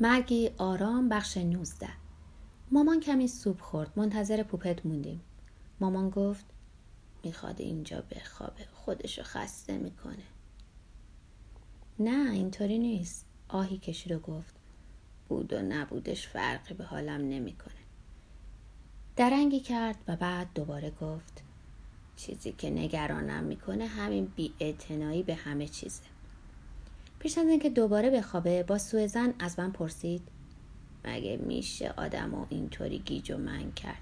مرگی آرام بخش 19. مامان کمی سوپ خورد. منتظر پوپت موندیم. مامان گفت میخواد اینجا بخوابه. خودشو خسته میکنه. نه اینطوری نیست. آهی کشید و گفت بود و نبودش فرقی به حالم نمیکنه. درنگی کرد و بعد دوباره گفت چیزی که نگرانم میکنه همین بی‌اعتنایی به همه چیزه. پیش از اینکه دوباره بخوابه با سوزن از من پرسید مگه میشه آدمو اینطوری گیج و منگ کرد؟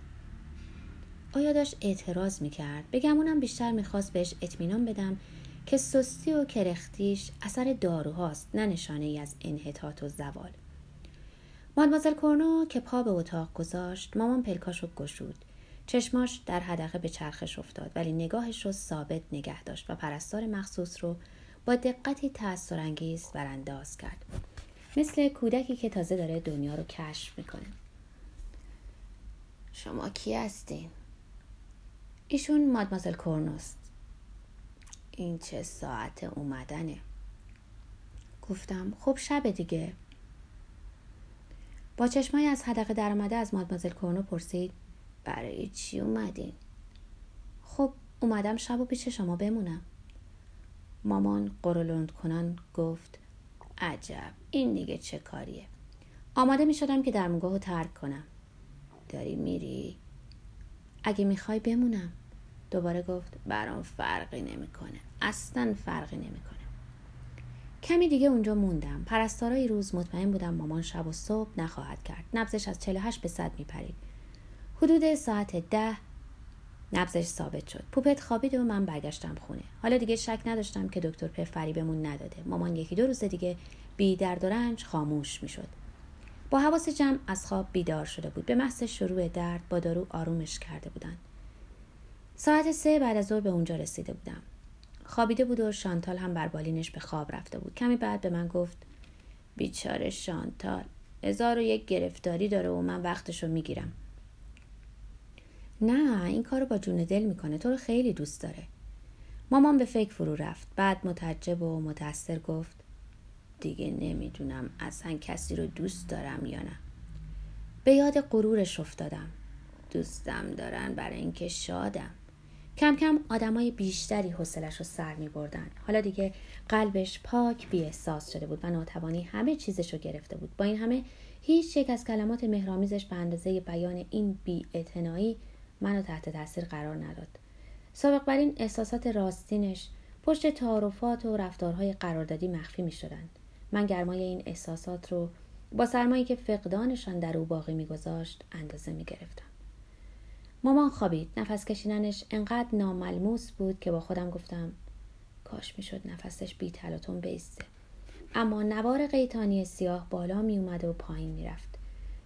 آیا داشت اعتراض میکرد؟ بگمونم بیشتر میخواست بهش اطمینان بدم که سستی و کرختیش اثر داروهاست، نه نشانه ای از انحطاط و زوال. مادمازل کورنو که پا به اتاق گذاشت، مامان پلکاشو گشود. چشماش در حدقه به چرخش افتاد، ولی نگاهش رو ثابت نگه داشت و پرستار مخصوص رو با دقتی تأثیرانگیز برانداز کرد، مثل کودکی که تازه داره دنیا رو کشف میکنه. شما کی هستین؟ ایشون مادمازل کورنوست. این چه ساعت اومدنه؟ گفتم خب شب دیگه. با چشمایی از حدقه در آمده از مادمازل کورنو پرسید برای چی اومدین؟ خب اومدم شب و پیش شما بمونم. مامان قرولند کنان گفت عجب، این دیگه چه کاریه؟ آماده می شدم که درمونگاهو ترک کنم. داری میری؟ اگه میخوای بمونم. دوباره گفت برام فرقی نمیکنه، اصلا فرقی نمیکنه. کمی دیگه اونجا موندم. پرستارای روز مطمئن بودم مامان شب و صبح نخواهد کرد. نبضش از 48 به 100 میپرید. حدود ساعت 10 نبضش ثابت شد. پوپت خوابید و من برگشتم خونه. حالا دیگه شک نداشتم که دکتر پر فریبمون نداده. مامان یکی دو روز دیگه بی درد و رنج خاموش میشد. با حواس جمع از خواب بیدار شده بود. به محض شروع درد با دارو آرومش کرده بودن. ساعت 3 بعد از ظهر به اونجا رسیده بودم. خوابیده بود و شانتال هم بر بالینش به خواب رفته بود. کمی بعد به من گفت بیچاره شانتال، 1001 گرفتاری داره و من وقتشو میگیرم. نه این کارو با جون دل میکنه، تو رو خیلی دوست داره. مامان به فکر فرو رفت. بعد متعجب و متأثر گفت دیگه نمیدونم اصلا کسی رو دوست دارم یا نه. به یاد غرورش افتادم. دوستم دارن برای اینکه شادم. کم کم آدمای بیشتری حوصله‌اش رو سر می‌بردن. حالا دیگه قلبش پاک بی‌احساس شده بود و ناتوانی همه چیزش رو گرفته بود. با این همه هیچ یک از کلمات مهرآمیزش به اندازه بیان این بی‌اعتنایی منو تحت تاثیر قرار نداد. سابق بر این احساسات راستینش پشت تعارفات و رفتارهای قراردادی مخفی می‌شدند. من گرمای این احساسات رو با سرمایی که فقدانشان در او باقی می‌گذاشت اندازه می‌گرفتم. مامان خوابید. نفس کشیدنش انقدر ناملموس بود که با خودم گفتم کاش میشد نفسش بی تلاطم بیسته. اما نوار قیطانی سیاه بالا می اومد و پایین میرفت.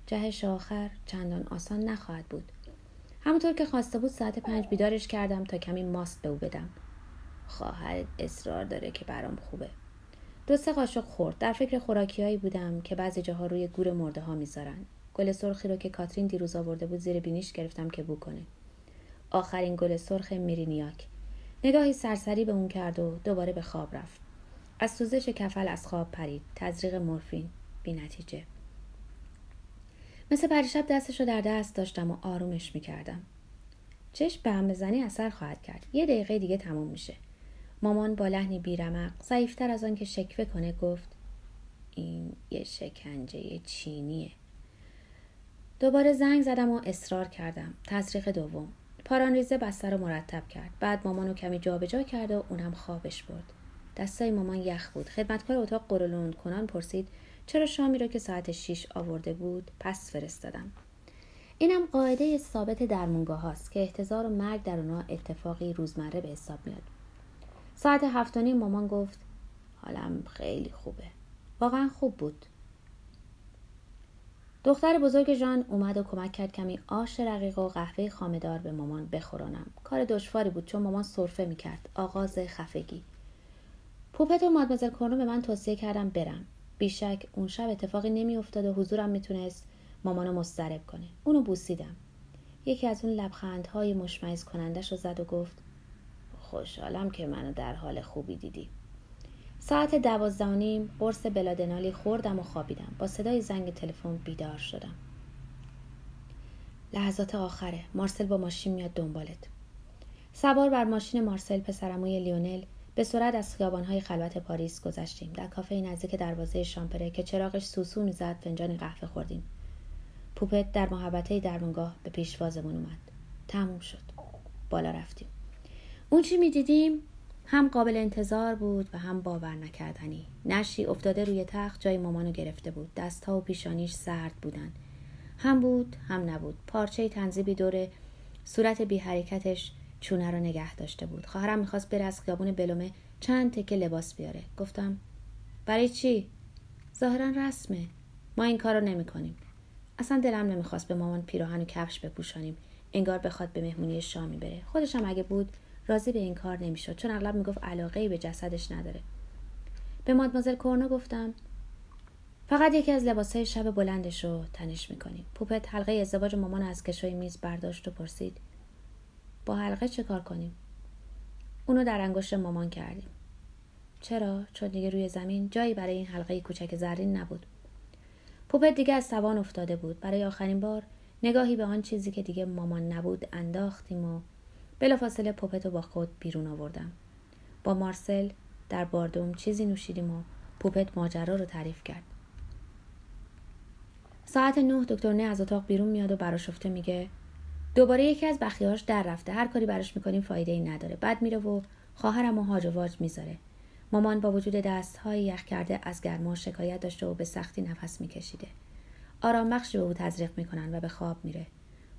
جهش آخر چندان آسان نخواهد بود. همونطور که خواسته بود ساعت 5 بیدارش کردم تا کمی ماست به او بدم. خواهرت اصرار داره که برام خوبه. 2-3 قاشق خورد. در فکر خوراکیایی بودم که بعضی جاها روی گور مرده ها میذارن. گل سرخی رو که کاترین دیروز آورده بود زیر بینیش گرفتم که بو کنه. آخرین گل سرخ میرینیاک. نگاهی سرسری به اون کرد و دوباره به خواب رفت. از سوزش کفل از خواب پرید. تزریق مورفین بی‌نتیجه. مثل پریشب دستشو در دست داشتم و آرومش میکردم. چشم به هم بزنی اثر خواهد کرد. 1 دقیقه دیگه تمام میشه. مامان با لحنی بیرمق، ضعیف‌تر از آن که شکوه کنه، گفت این یه شکنجه چینیه. دوباره زنگ زدم و اصرار کردم. تزریق دوم. پارانریزه بستر رو مرتب کرد. بعد مامانو کمی جابجا کرد و اونم خوابش برد. دستای مامان یخ بود. خدمتکار اتاق قرولند کنان پرسید چرا شامی رو که ساعت 6 آورده بود پس فرستادم. اینم قاعده ثابت درمونگاه هاست که احتضار و مرگ در اونا اتفاقی روزمره به حساب میاد. ساعت 7:30 مامان گفت حالم خیلی خوبه. واقعا خوب بود. دختر بزرگ جان اومد و کمک کرد کمی آش رقیق و قهوه خامه‌دار به مامان بخورانم. کار دشواری بود چون مامان سرفه میکرد. آغاز خفگی. پوپت و مادمازل کورنو به من توصیه کردم برم. بیشک اون شب اتفاقی نمیافتاد و حضورم میتونست مامانو مضطرب کنه. اونو بوسیدم. یکی از اون لبخندهای مشمئز کنندش رو زد و گفت خوشحالم که منو در حال خوبی دیدی. ساعت 12:30 قرص بلادنالی خوردم و خوابیدم. با صدای زنگ تلفن بیدار شدم. لحظات آخره. مارسل با ماشین میاد دنبالت. سوار بر ماشین مارسل پسرعموی لیونل به سرعت از خیابان‌های خلوت پاریس گذشتیم. در کافه نزدیک دروازه شامپره که چراغش سوسو می‌زد فنجان قهوه خوردیم. پوپت در محوطه درمانگاه به پیشوازمون اومد. تموم شد. بالا رفتیم. اون چی می‌دیدیم هم قابل انتظار بود و هم باور نکردنی. نشی افتاده روی تخت جای مامانو گرفته بود. دست‌ها و پیشانیش سرد بودن. هم بود هم نبود. پارچه تنزیبی دور صورت بی حرکتش چونه رو نگه داشته بود. خواهرم میخواست بره از خیابون بلومه چند تکه لباس بیاره. گفتم برای چی؟ ظاهرا رسمه. ما این کارو نمی‌کنیم. اصلا دلم نمیخواست به مامان پیراهن و کفش بپوشانیم. انگار بخواد به مهمونی شامی بره. خودش هم اگه بود راضی به این کار نمیشد، چون اغلب میگفت علاقه‌ای به جسدش نداره. به مادموزل کورنا گفتم فقط یکی از لباسهای شب بلندشو تنش میکنیم. پوپت حلقه ازدواج مامان از کشوی میز برداشت و پرسید با حلقه چه کار کنیم؟ اونو در انگشت مامان کردیم. چرا؟ چون دیگه روی زمین جایی برای این حلقه کوچک زرین نبود. پوپت دیگه از توان افتاده بود. برای آخرین بار نگاهی به آن چیزی که دیگه مامان نبود انداختیم و بلافاصله پوپت رو با خود بیرون آوردم. با مارسل در باردوم چیزی نوشیدیم و پوپت ماجرا رو تعریف کرد. ساعت 9 دکتر نه از اتاق بیرون میاد و براشفته میگه دوباره یکی از بخیه‌هاش در رفته. هر کاری براش میکنیم فایده‌ای نداره. بعد میره و خواهرمو هاج و واج میذاره. مامان با وجود دست‌های یخ کرده از گرما شکایت داشته و به سختی نفس میکشیده. آرام بخشی به او تزریق میکنن و به خواب میره.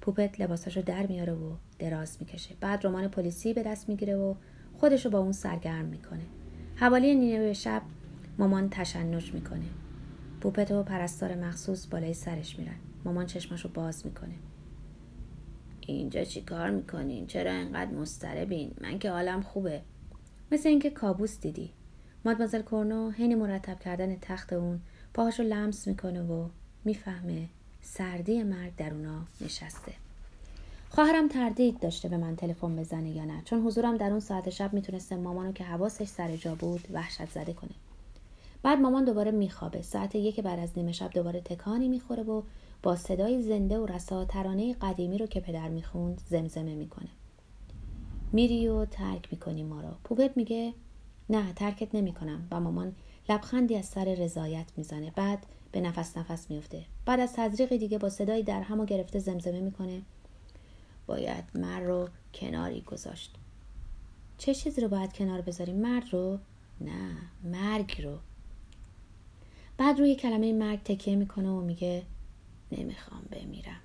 پوپت لباساشو در میاره و دراز میکشه. بعد رمان پلیسی به دست میگیره و خودشو با اون سرگرم میکنه. حوالی نیمه شب مامان تشنج میکنه. پوپت و پرستار مخصوص بالای سرش میرن. مامان چشماشو باز میکنه. اینجا چی کار میکنین؟ چرا اینقدر مضطربین؟ من که حالم خوبه. مثل اینکه کابوس دیدی. مادموزل کورنو حین مرتب کردن تخت اون پاهاشو لمس میکنه و میفهمه سردی مرگ در اونا نشسته. خواهرم تردید داشته به من تلفن بزنه یا نه، چون حضورم در اون ساعت شب میتونسته مامانو که حواسش سر جا بود وحشت زده کنه. بعد مامان دوباره میخوابه. ساعت 1 بعد از نیم شب دوباره تکانی میخوره و با صدای زنده و رسا ترانه قدیمی رو که پدر میخوند زمزمه میکنه. میری و ترک میکنی ما رو. پوپت میگه نه ترکت نمیکنم و مامان لبخندی از سر رضایت میزنه. بعد به نفس نفس میفته. بعد از تزریق دیگه با صدای درهمو گرفته زمزمه میکنه باید مرد رو کناری گذاشت. چه چیز رو باید کنار بذاریم؟ مرد رو؟ نه، مرگ رو. بعد روی کلمه مرگ تکیه میکنه و میگه نمیخوام بمیرم.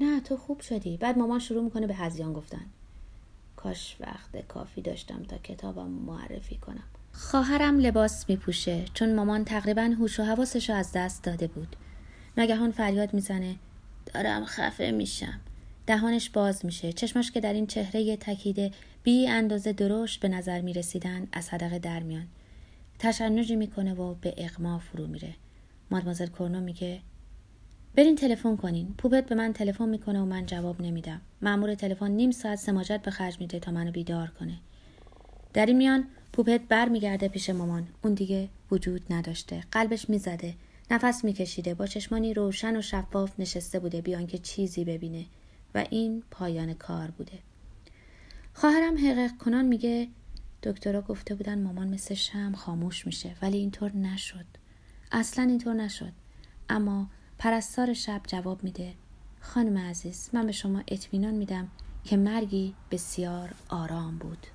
نه تو خوب شدی. بعد مامان شروع میکنه به هذیان گفتن. کاش وقت کافی داشتم تا کتابم معرفی کنم. خواهرم لباس میپوشه چون مامان تقریبا هوش و حواسش رو از دست داده بود. ناگهان فریاد میزنه دارم خفه میشم. دهانش باز میشه. چشماش که در این چهره تکیده بی اندازه درشت به نظر میرسیدن از حدقه در میان. تشنجی میکنه و به اغما فرو میره. مادموزل کورنو میگه برین تلفن کنین. پوپت به من تلفن میکنه و من جواب نمیدم. مأمور تلفن نیم ساعت سماجت به خرج میده تا منو بیدار کنه. در این میان پوپت برمیگرده پیش مامان. اون دیگه وجود نداشته. قلبش میزده، نفس میکشیده، با چشمانی روشن و شفاف نشسته بوده بیان که چیزی ببینه و این پایان کار بوده. خواهرم حقیق کنان میگه دکترها گفته بودن مامان مثل شمع خاموش میشه، ولی اینطور نشد. اصلا اینطور نشد. اما پرستار شب جواب میده خانم عزیز، من به شما اطمینان میدم که مرگی بسیار آرام بود.